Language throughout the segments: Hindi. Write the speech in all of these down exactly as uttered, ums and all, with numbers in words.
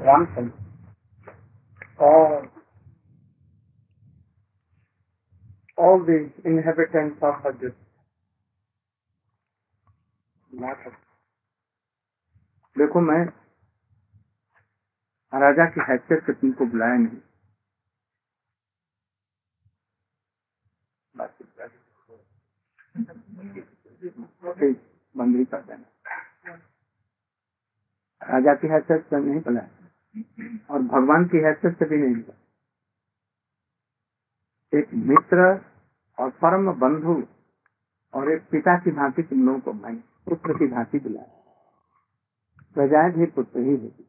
रामचंद्र और all the inhabitants of Ajodhya। देखो मैं राजा की हैसियत से तुमको बुलाया नहीं, बंदी कर देना। राजा की हैसियत से नहीं बुलाया और भगवान की हैसियत से भी नहीं बुलाया। एक मित्र और परम बंधु और एक पिता की भांति तुम लोगों को भाई पुत्र की भांति बुलाया। प्रजा भी पुत्र ही होती।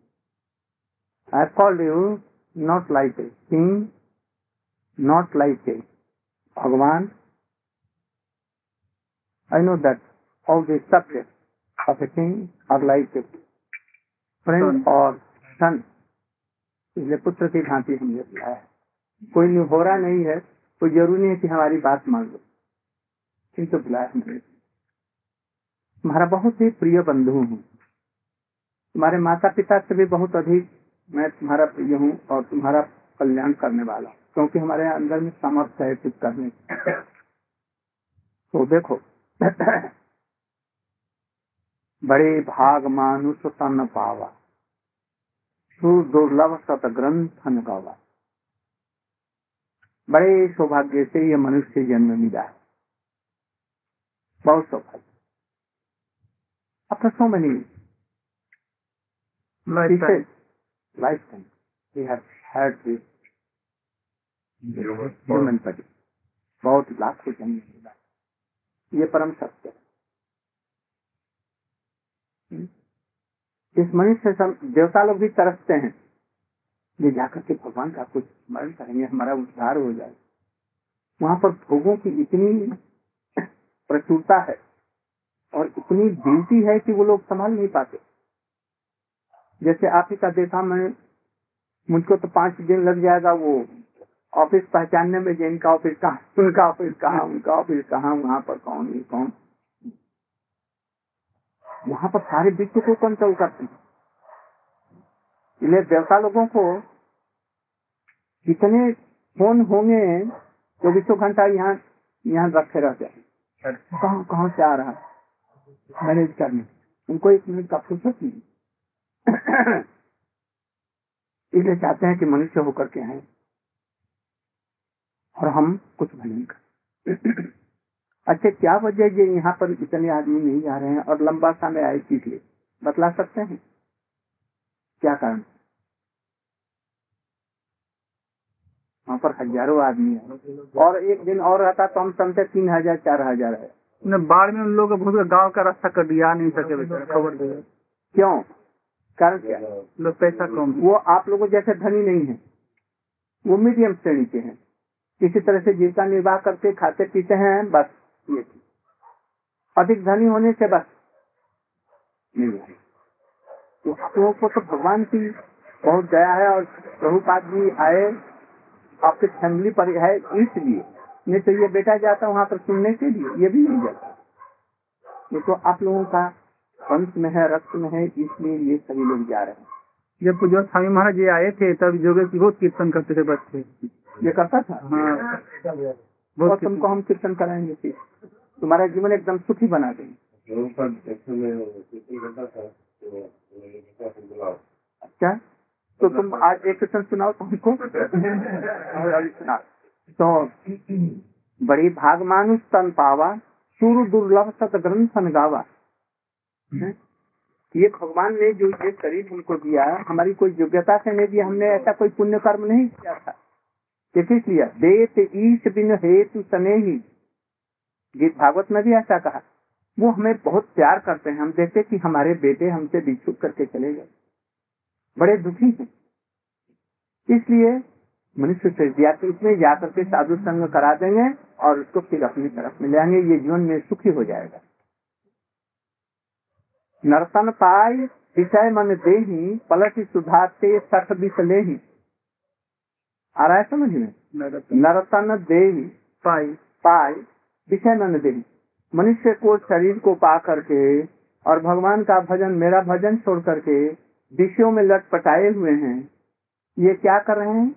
I call you not like a king, not like a Bhagavan। I know that all the subjects of a king are like a friend or son। इसलिए पुत्र की भांति हमने बुलाया है। कोई निहोरा नहीं है, कोई जरूरी नहीं है कि हमारी बात मान लो, किंतु बुलाया हमने। तुम्हारा बहुत ही प्रिय बंधु हूँ, तुम्हारे माता पिता से भी बहुत अधिक मैं तुम्हारा प्रिय हूँ और तुम्हारा कल्याण करने वाला, क्योंकि हमारे अंदर में सामर्थ्य है कुछ करने। तो देखो बड़े भाग मानुष तन पावा, दुर्लभ सत ग्रंथन गावा। बड़े सौभाग्य से ये मनुष्य जन्म मिला है, बहुत सौभाग्य। After so many life lifetime we have had this human body, बहुत लाख जन्म मिला। ये परम सत्य है। इस मनुष्य से देवता लोग भी तरसते हैं, ये जाकर के भगवान का कुछ स्मरण करेंगे, हमारा उद्धार हो जाए। वहाँ पर भोगों की इतनी प्रचुरता है और इतनी ब्यूटी है कि वो लोग संभाल नहीं पाते। जैसे आप ही का देखा मैं, मुझको तो पांच दिन लग जाएगा वो ऑफिस पहचानने में, जिनका ऑफिस कहाँ, उनका ऑफिस कहाँ, उनका ऑफिस कहाँ, वहाँ पर कौन ये कौन। वहाँ पर सारे विश्व को कंट्रोल करते हैं। इसलिए देवता लोगों को जितने फोन होंगे चौबीसों घंटा यहाँ यहाँ रखे रहते हैं, कहाँ कहाँ से आ रहा मैनेज करने, उनको एक मिनट का फुर्सत नहीं। इसलिए चाहते हैं कि मनुष्य होकर के आए और हम कुछ भले करें। अच्छा, क्या वजह ये यहाँ पर इतने आदमी नहीं जा रहे हैं और लंबा समय आए, किस लिए बतला सकते हैं क्या कारण? वहाँ पर हजारों आदमी है और एक दिन और रहता तो हम समझते तीन हजार चार हजार है। बाढ़ में उन लोगों को गाँव का रास्ता कर दिया, नहीं सके खबर दे। क्यों? कारण क्या? लोग पैसा कम। वो आप लोगों जैसे धनी नहीं है, वो मीडियम श्रेणी के हैं, किसी तरह से जीविका निर्वाह करके खाते पीते हैं बस। ये अधिक धनी होने से बस नहीं है। तो आप लोगों को तो भगवान की बहुत दया है और प्रभुपाद जी आए आपके फैमिली पर है इसलिए, नहीं तो ये बेटा जाता वहाँ पर सुनने के लिए, ये भी नहीं जाता। ये तो आप लोगों का पंथ में है, रक्त में है, इसलिए ये सभी लोग जा रहे हैं। जब पूज्य स्वामी महाराज जी आए थे तब जोगे की बहुत कीर्तन करते थे बच्चे, ये करता था। हाँ। और तुमको हम कीर्तन कराएंगे फिर तुम्हारा जीवन एकदम सुखी बना देंगे। अच्छा, तो तुम आज एक कीर्तन सुनाओ तुमको। तो बड़ी भाग मानुष तन पावा, सूर दुर्लभ सत ग्रंथन गावा। ये भगवान ने जो ये शरीर हमको दिया हमारी कोई योग्यता से नहीं दिया, हमने ऐसा कोई पुण्य कर्म नहीं किया था। किस लिया? देत ईश बिन हेतु स्नेही, गीत भागवत में भी ऐसा कहा। वो हमें बहुत प्यार करते हैं, हम देखते कि हमारे बेटे हमसे बिछुड़ करके चले गए, बड़े दुखी हैं, इसलिए मनुष्य से दिया कि इसमें जा करके साधु संग करा देंगे और उसको फिर अपनी तरफ में ले आएंगे, ये जीवन में सुखी हो जाएगा। नर्तन पाय विषय मन देही, पलटी सुधा से सठ बिस लेही। आ रहा है समझ में? नर्तन देही पाय पाय विषय मन देही। मनुष्य को शरीर को पा करके और भगवान का भजन, मेरा भजन छोड़ करके विषयों में लटपटाए हुए हैं, ये क्या कर रहे हैं?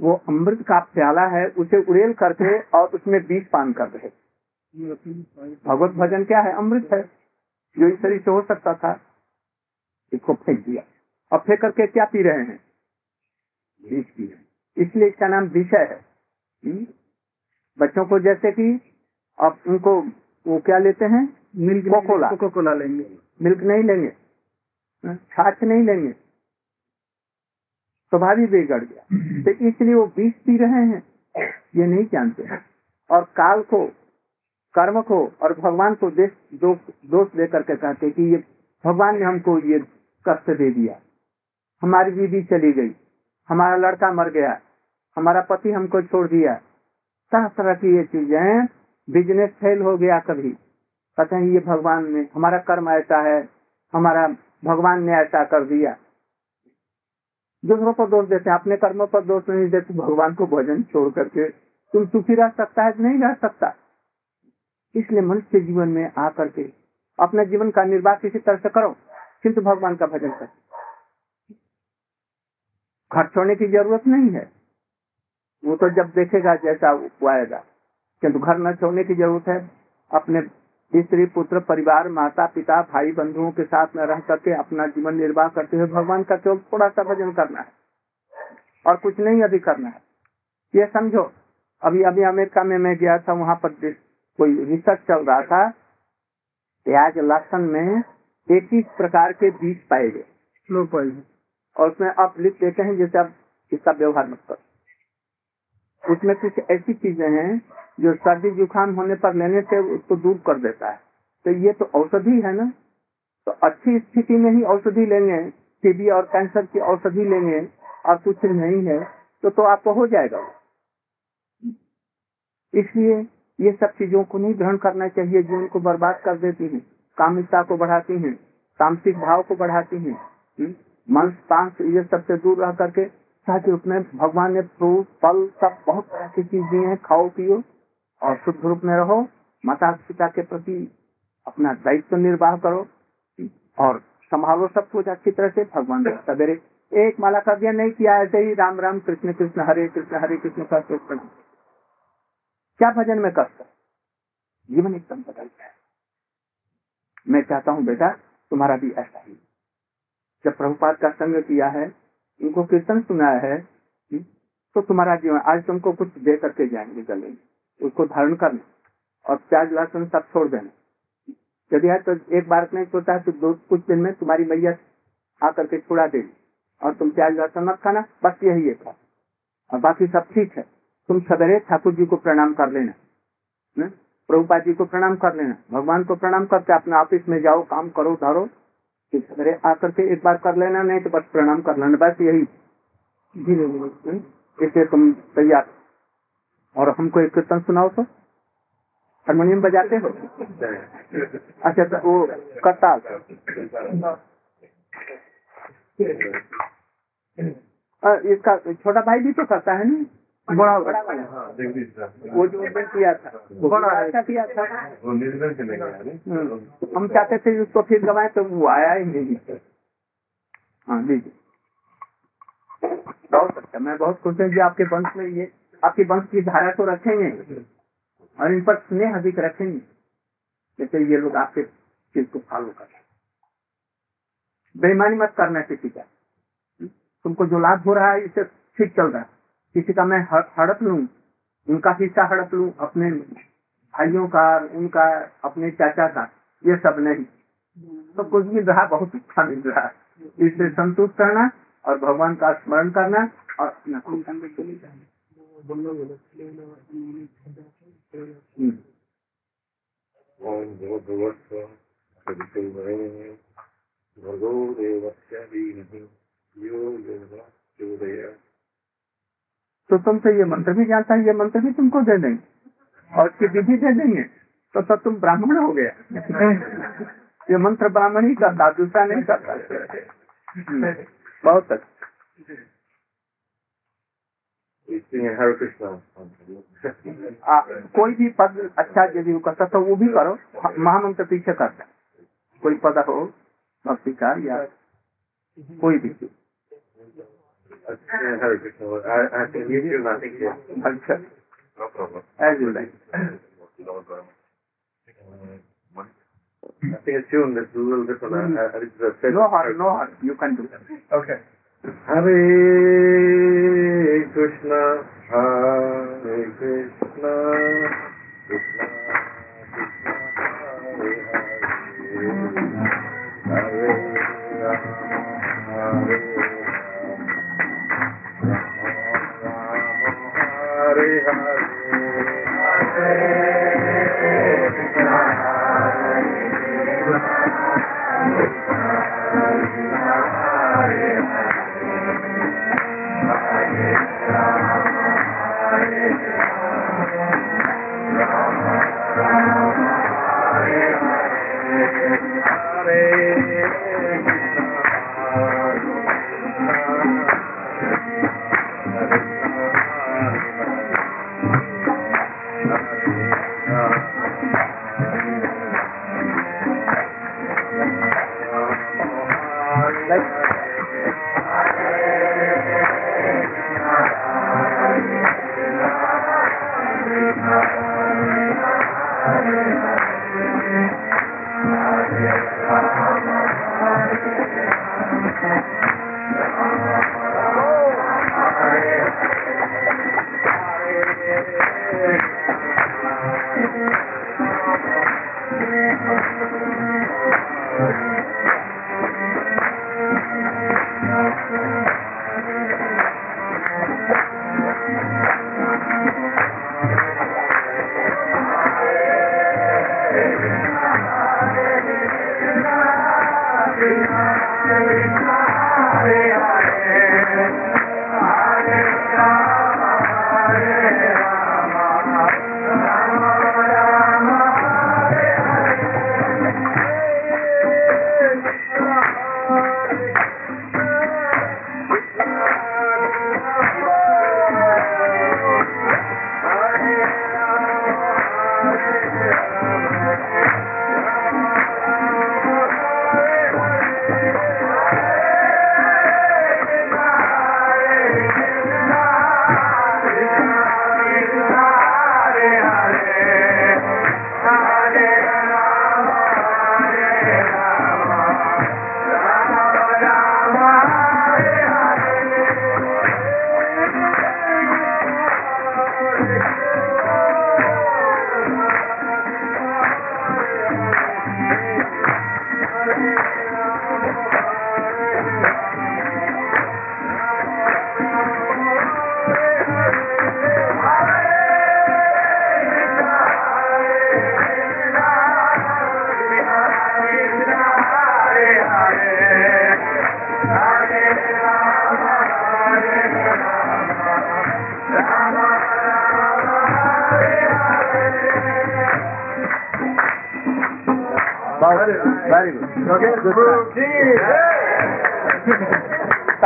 वो अमृत का प्याला है, उसे उड़ेल करके और उसमें बीज पान कर रहे। भगवत भजन क्या है? अमृत है जो इस शरीर से हो सकता था, इसको फेंक दिया और फेंक करके क्या पी रहे हैं? बीज पी रहे हैं। इसलिए इसका नाम विषय है। बच्चों को जैसे कि अब उनको वो क्या लेते हैं, मिल्क कोकोला, कोकोला लेंगे, मिल्क नहीं लेंगे, छाछ नहीं लेंगे, स्वाभाविक बिगड़ गया। तो इसलिए वो बीज पी रहे हैं, ये नहीं जानते हैं। और काल को, कर्म को और भगवान को देश दो, दोष दे करके कहते कि ये भगवान ने हमको ये कष्ट दे दिया, हमारी बीवी चली गई, हमारा लड़का मर गया, हमारा पति हमको छोड़ दिया, तरह तरह की ये चीजें, बिजनेस फेल हो गया कभी, कहते हैं ये भगवान ने, हमारा कर्म ऐसा है, हमारा भगवान ने ऐसा कर दिया। दूसरों पर दोष देते हैं, अपने कर्मों पर दोष नहीं देते। भगवान को भजन छोड़ करके तुम सुखी रह सकता है कि नहीं रह सकता? इसलिए मनुष्य जीवन में आकर के अपने जीवन का निर्वाह किसी तरह से करो, किंतु भगवान का भजन करो। खर्च होने की जरूरत नहीं है, वो तो जब देखेगा जैसा वो आएगा, किंतु घर न छोड़ने की जरूरत है। अपने स्त्री पुत्र परिवार माता पिता भाई बंधुओं के साथ में रह करके अपना जीवन निर्वाह करते हुए भगवान का केवल थोड़ा सा भजन करना है और कुछ नहीं अभी करना है। ये समझो, अभी अभी अमेरिका में मैं गया था, वहाँ पर कोई रिसर्च चल रहा था, आज लहसन में इक्कीस प्रकार के बीज पाए गए और उसमें आप लिख देते हैं जैसे आप इसका व्यवहार मत करो। उसमें कुछ ऐसी चीजें हैं जो सर्दी जुकाम होने पर लेने से उसको दूर कर देता है, तो ये तो औषधि है ना, तो अच्छी स्थिति में ही औषधि लेंगे। टीबी और कैंसर की औषधि लेंगे और कुछ नहीं है तो तो आपको हो जाएगा। इसलिए ये सब चीजों को नहीं ग्रहण करना चाहिए, जीवन को बर्बाद कर देती है, कामिकता को बढ़ाती है, तामसिक भाव को बढ़ाती है, मांस तांस ये सब से दूर रह करके साथ रूप में भगवान ने फ्रूट फल सब बहुत तरह की चीजें हैं, खाओ पियो और शुद्ध रूप में रहो। माता पिता के प्रति अपना दायित्व निर्वाह करो और संभालो सब कुछ अच्छी तरह से। भगवान ने सवेरे एक माला का दिया नहीं किया, ऐसे ही राम राम कृष्ण कृष्ण हरे कृष्ण हरे कृष्ण का प्रणाम, क्या भजन में कष्ट, जीवन एकदम बदल जाए। मैं चाहता हूँ बेटा तुम्हारा भी ऐसा ही। जब प्रभुपाद का संग किया है, उनको कीर्तन सुनाया है, तो तुम्हारा जीवन, आज तुमको कुछ दे करके जाएंगे चलेंगे, उसको धारण करना और प्याज लहसुन सब छोड़ देना। यदि है तो एक बार नहीं सोचा है तो दो कुछ दिन में तुम्हारी मैया आकर के छुड़ा देगी और तुम प्याज लहसुन मत खाना, बस यही एक, और बाकी सब ठीक है। तुम सवेरे ठाकुर जी को प्रणाम कर लेना, प्रभुपाद जी को प्रणाम कर लेना, भगवान को प्रणाम करके अपना ऑफिस में जाओ, काम करो धरो, सवेरे आकर के एक बार कर लेना, नहीं तो बस प्रणाम कर लेना, बस यही धीरे धीरे, इससे तुम तैयार। और हमको एक कीर्तन सुनाओ, तो हारमोनियम बजाते हो? अच्छा, तो वो करताल, इसका छोटा भाई भी तो करता है ना, बड़ा बड़ा वो जो किया था बड़ा अच्छा किया था। हम चाहते थे उसको फिर गवाए तो वो आया ही नहीं। हाँ दीजिए, मैं बहुत खुश हूँ आपके वंश में, ये आपके वंश की धारा को रखेंगे और इन पर स्नेह अधिक रखेंगे, जैसे ये लोग आपके चीज को फॉलो कर। बेईमानी मत करना किसी का, तुमको जो लाभ हो रहा है इससे ठीक चल रहा है, किसी का मैं हड़प लूं, उनका हिस्सा हड़प लूं, अपने भाइयों का, उनका, अपने चाचा का, ये सब नहीं। तो कुछ भी रहा, बहुत अच्छा मिल रहा, इससे संतुष्ट रहना और भगवान का स्मरण करना और अपना। तो तुमसे ये मंत्र भी जानता है, ये मंत्र भी तुमको दे देंगे और उसकी विधि दे देंगे, तो तब तुम ब्राह्मण हो गया। ये मंत्र ब्राह्मण ही करता, दूसरा नहीं करता। बहुत अच्छा, हरे कृष्णा। कोई भी पद अच्छा यदि वो करता तो वो भी करो, महामंत्र पीछे करता, कोई पद हो भक्ति का या कोई भी चीज। अच्छा, as you like. I think assume that you will get on a, a, a No harm, no harm. You can do that. Okay. Hare Krishna, Hare Krishna, Krishna, Krishna, Hare Hare, Hare Rama, Hare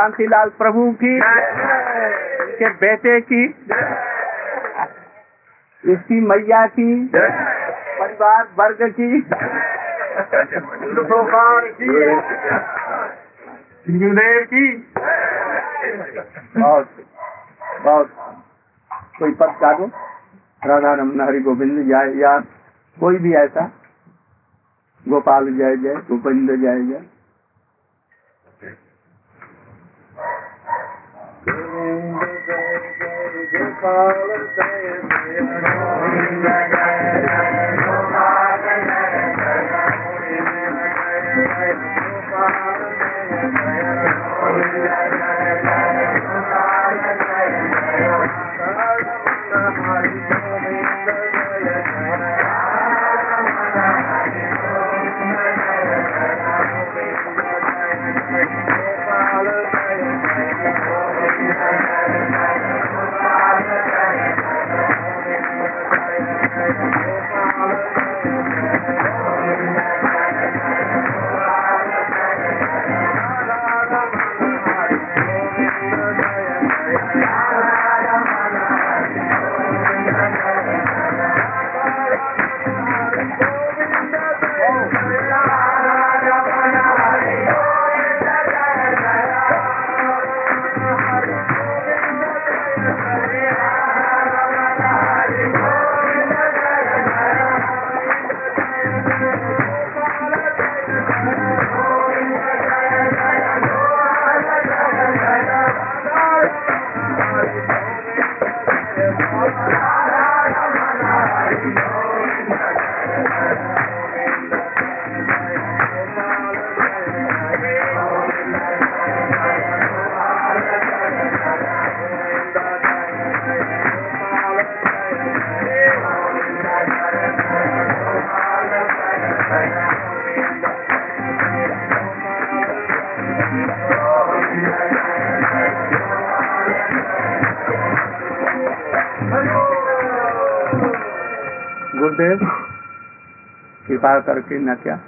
Shantilal Prabhu की के बेटे की, इसकी मैया की, परिवार वर्ग की, गुरुदेव की। बहुत बहुत कोई पद का दो, राधा रमन हरि गोविंद जय, या कोई भी ऐसा, गोपाल जय जय, गोविंद जय जय। गुरुदेव कृपा करके न क्या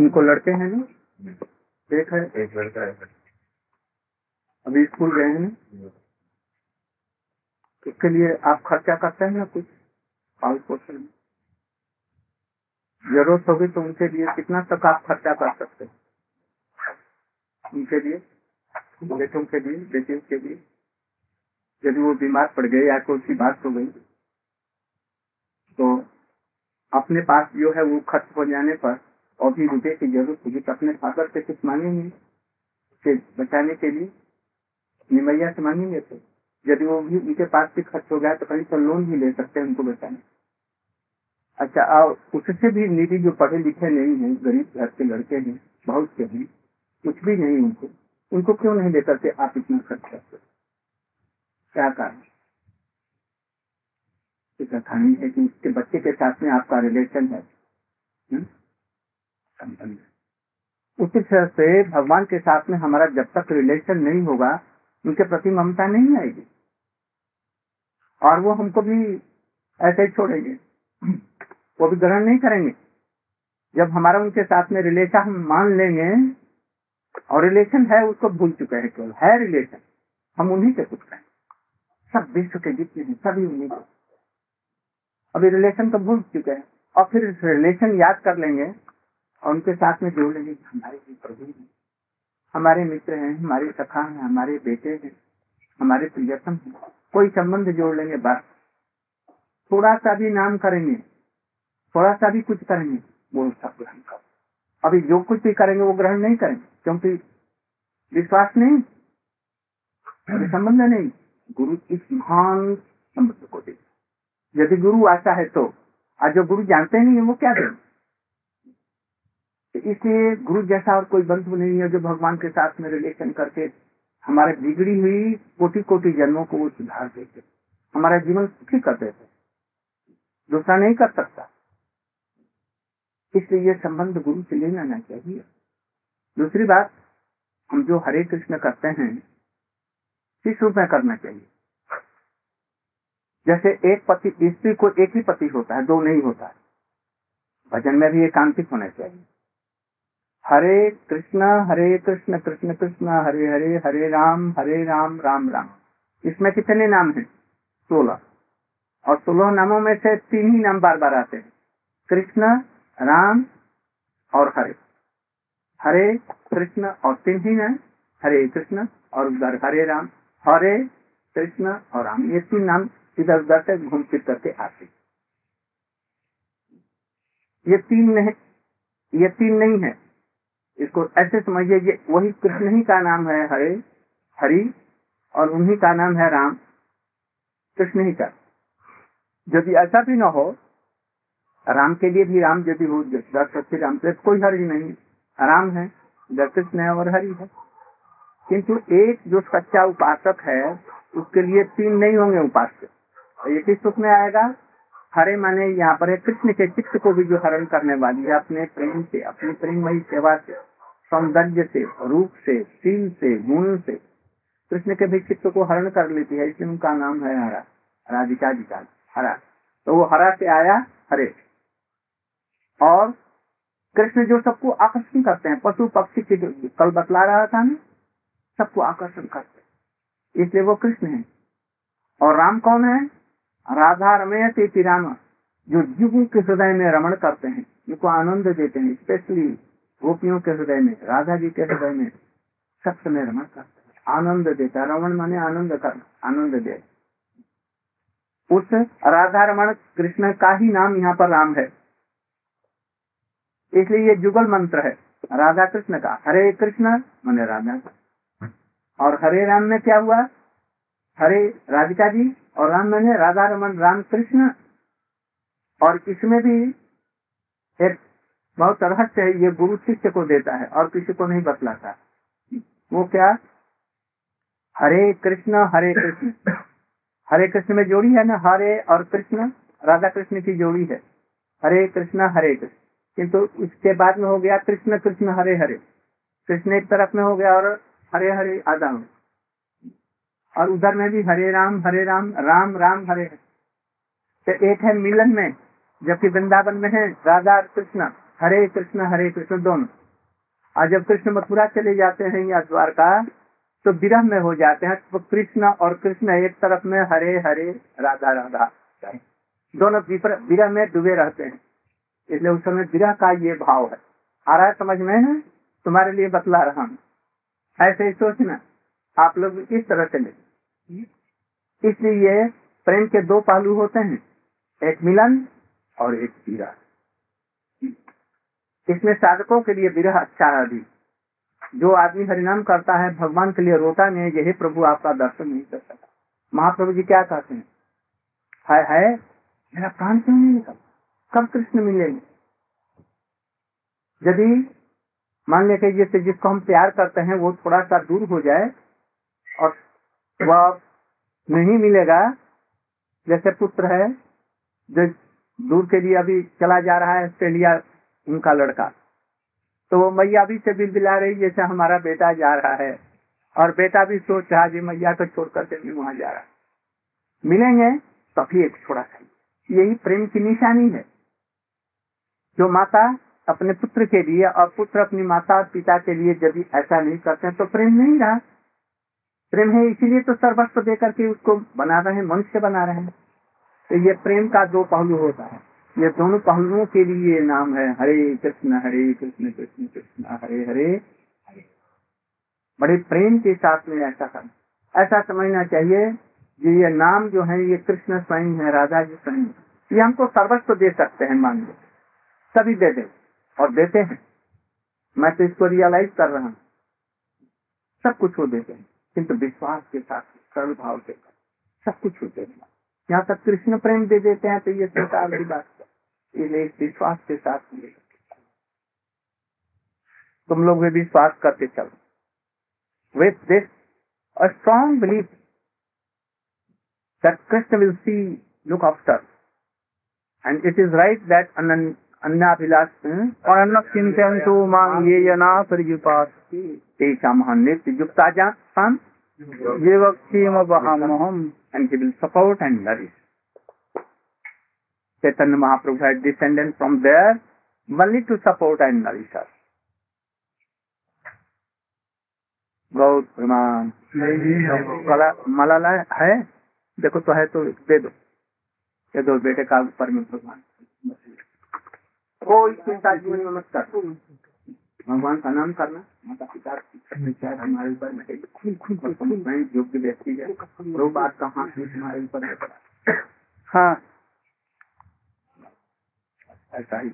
उनको लड़के हैं ना, एक है एक लड़का है, अभी स्कूल गए हैं। इसके लिए आप खर्चा करते हैं ना कुछ पाल पोषण में? जरूरत होगी तो उनके लिए कितना तक आप खर्चा कर सकते हैं? उनके लिए, बेटों के लिए, बेटियों के लिए, यदि वो बीमार पड़ गए या कोई बात हो गई तो अपने पास जो है वो खर्च हो जाने पर और भी रुपये की जरूरत होगी तो अपने फादर से कुछ मांगेंगे उसे बचाने के लिए, निमैया से मांगेंगे। तो यदि वो भी उनके पास भी खर्च हो गया तो कहीं तो लोन भी ले सकते हैं उनको बचाने। अच्छा, और उससे भी निधि जो पढ़े लिखे नहीं है, गरीब घर के लड़के हैं, बहुत से हैं, कुछ भी नहीं उनको, उनको क्यों नहीं लेकर के आप इतना खर्च करते, क्या कारण? कहानी है कि उसके बच्चे के साथ में आपका रिलेशन है, हुँ? उस तरह से भगवान के साथ में हमारा जब तक रिलेशन नहीं होगा उनके प्रति ममता नहीं आएगी और वो हमको भी ऐसे ही छोड़ेंगे, वो भी ग्रहण नहीं करेंगे। जब हमारा उनके साथ में रिलेशन हम मान लेंगे और रिलेशन है उसको भूल चुके हैं, केवल है रिलेशन, हम उन्हीं से पूछ रहे हैं, सब विश्व के जितने हैं सभी उन्हीं को, अभी रिलेशन तो भूल चुके हैं और फिर रिलेशन याद कर लेंगे और उनके साथ में जोड़ लेंगे हमारे भी प्रभु हैं, हमारे मित्र हैं, हमारे सखा हैं, हमारे बेटे हैं, हमारे प्रियतम हैं, कोई संबंध जोड़ लेंगे। बस थोड़ा सा भी नाम करेंगे, थोड़ा सा भी कुछ करेंगे, वो सब ग्रहण करो। अभी जो कुछ भी करेंगे वो ग्रहण नहीं करेंगे क्योंकि विश्वास नहीं, संबंध नहीं। गुरु इस महान संबंध को देगा, यदि गुरु आता है तो, आज जो गुरु जानते नहीं है वो क्या देंगे। इसलिए गुरु जैसा और कोई बंधु नहीं है जो भगवान के साथ में रिलेशन करके हमारे बिगड़ी हुई कोटि कोटि जन्मों को वो सुधार देते, हमारा जीवन सुखी कर देते, दूसरा नहीं कर सकता। इसलिए ये संबंध गुरु से लेना ना चाहिए। दूसरी बात, हम जो हरे कृष्ण करते हैं किस रूप में करना चाहिए? जैसे एक पति, स्त्री को एक ही पति होता है, दो नहीं होता है। भजन में भी एकांतिक होना चाहिए। हरे कृष्णा हरे कृष्ण कृष्ण कृष्ण हरे हरे हरे राम हरे राम राम राम, इसमें कितने नाम हैं? सोलह। और सोलह नामों में से तीन ही नाम बार बार आते हैं, कृष्ण, राम और हरे। हरे कृष्ण और तीन ही नाम, हरे कृष्ण और उधर हरे राम, हरे कृष्ण और राम, ये तीन नाम इधर उधर से घूम फिर करके आते। ये तीन नहीं, ये तीन नहीं है, इसको ऐसे समझिए ये वही कृष्ण ही का नाम है हरे, हरि और उन्हीं का नाम है राम, कृष्ण ही का। यदि ऐसा भी ना हो, राम के लिए भी राम यदि हो, जैसे राम से कोई हरि नहीं, राम है, कृष्ण है और हरि है, किंतु एक जो सच्चा उपासक है उसके लिए तीन नहीं होंगे उपासक। एक ही सुख में आएगा। हरे माने यहाँ पर कृष्ण के चित्त को भी जो हरण करने वाली है, अपने प्रेम से, अपनी प्रेममयी सेवा से, सौंदर्य से, रूप से, शील से, गुण से कृष्ण के भी चित्त को हरण कर लेती है, इसलिए उनका नाम है हरा। राधिका जी का हरा तो वो हरा से आया हरे। और कृष्ण जो सबको आकर्षण करते हैं, पशु पक्षी के जो कल बतला रहा था ना, सबको आकर्षण करते, इसलिए वो कृष्ण है। और राम कौन है? राधा रमय से राम, जो जीवों के हृदय में रमण करते हैं, जिनको आनंद देते हैं, स्पेशली गोपियों के हृदय में, राधा जी के हृदय में सख्त में रमण करते हैं, आनंद देता। रमण माने आनंद कर, आनंद दे। उस राधा रमण कृष्ण का ही नाम यहाँ पर राम है, इसलिए ये जुगल मंत्र है राधा कृष्ण का। हरे कृष्ण माने राधा और हरे राम में क्या हुआ? हरे राधिका जी और राम माने राधा रमन राम कृष्ण। और इसमें भी एक बहुत रहस्य है, ये गुरु शिष्य को देता है और किसी को नहीं बतलाता। वो क्या? हरे कृष्ण हरे कृष्ण, हरे कृष्ण में जोड़ी है ना, हरे और कृष्ण, राधा कृष्ण की जोड़ी है, हरे कृष्ण हरे कृष्ण। किंतु तो इसके बाद में हो गया कृष्ण कृष्ण हरे हरे, कृष्ण एक तरफ में हो गया और हरे हरे आधा हो, और उधर में भी हरे राम हरे राम राम राम हरे हरे। तो एक है मिलन में, जबकि वृंदावन में है राधा कृष्ण, हरे कृष्ण हरे कृष्ण दोनों। और जब कृष्ण मथुरा चले जाते हैं या द्वारका, तो विरह में हो जाते हैं, तो कृष्ण और कृष्ण एक तरफ में, हरे हरे राधा राधा, दोनों विरह में डूबे रहते हैं। इसलिए उस समय विरह का ये भाव है। आ रहा है समझ में? है तुम्हारे लिए बतला रहा हूँ, ऐसे ही सोचना आप लोग इस तरह से ले। इसलिए प्रेम के दो पहलू होते हैं, एक मिलन और एक विरह। इसमें साधकों के लिए विरह अच्छा है। अभी जो आदमी हरिनाम करता है भगवान के लिए रोता नहीं, यही प्रभु आपका दर्शन नहीं कर सकता। महाप्रभु जी क्या कहते हैं? हाय हाय मेरा प्राण क्यों नहीं निकलता, कब कृष्ण मिलेंगे। यदि मान ले कि जैसे जिसको हम प्यार करते हैं वो थोड़ा सा दूर हो जाए और वह नहीं मिलेगा, जैसे पुत्र है जो दूर के लिए अभी चला जा रहा है ऑस्ट्रेलिया, उनका लड़का, तो वो मैया भी से बिलबिला रही जैसे हमारा बेटा जा रहा है, और बेटा भी सोच रहा जी मैया को छोड़कर के भी वहां जा रहा है, मिलेंगे तभी एक छोड़ा सा। यही प्रेम की निशानी है। जो माता अपने पुत्र के लिए और पुत्र अपनी माता और पिता के लिए यदि ऐसा नहीं करते हैं, तो प्रेम नहीं रहा। प्रेम है इसीलिए तो सर्वस्व दे करके उसको बना रहे हैं, मनुष्य बना रहे हैं। तो ये प्रेम का दो पहलू होता है, ये दोनों पहलुओं के लिए नाम है हरे कृष्ण हरे कृष्ण कृष्ण कृष्ण हरे हरे हरे। बड़े प्रेम के साथ में ऐसा करना, ऐसा समझना चाहिए कि ये नाम जो है ये कृष्ण स्वयं है, राधा जी स्वयं, ये हमको सर्वस्व दे सकते हैं, मान लो सभी दे दे और देते हैं। मैं तो इसको रियलाइज कर रहा हूँ, सब कुछ वो देते हैं, किन्तु विश्वास के साथ सरल भाव से सब कुछ होते हैं। यहाँ तक कृष्ण प्रेम दे देते हैं तो ये स्वीकार की बात, इसलिए विश्वास के साथ तुम लोग भी विश्वास करते चलो। With this a strong belief that Krishna will see look after and it is right that अन्नाभिलाष और अन्न चिंतयन्तु मां ये जना पर्युपास्ति तेषां महानित्य युक्तायां ये वक्तिमवहमहम् and he will support and nourish. Chaitanya Mahaprabhu had descended from there only to support and nourish us. Gaur Brahman Malala है, देखो तो है तो दे दो, ये दो बेटे का ऊपर में भगवान, कोई चिंता जीवन में मत कर, भगवान का नाम करना, माता पिता विचार हमारे ऊपर में खुद खुद समझ योग्य व्यक्ति है, वो बात कहाँ हमारे ऊपर है। हाँ ऐसा ही।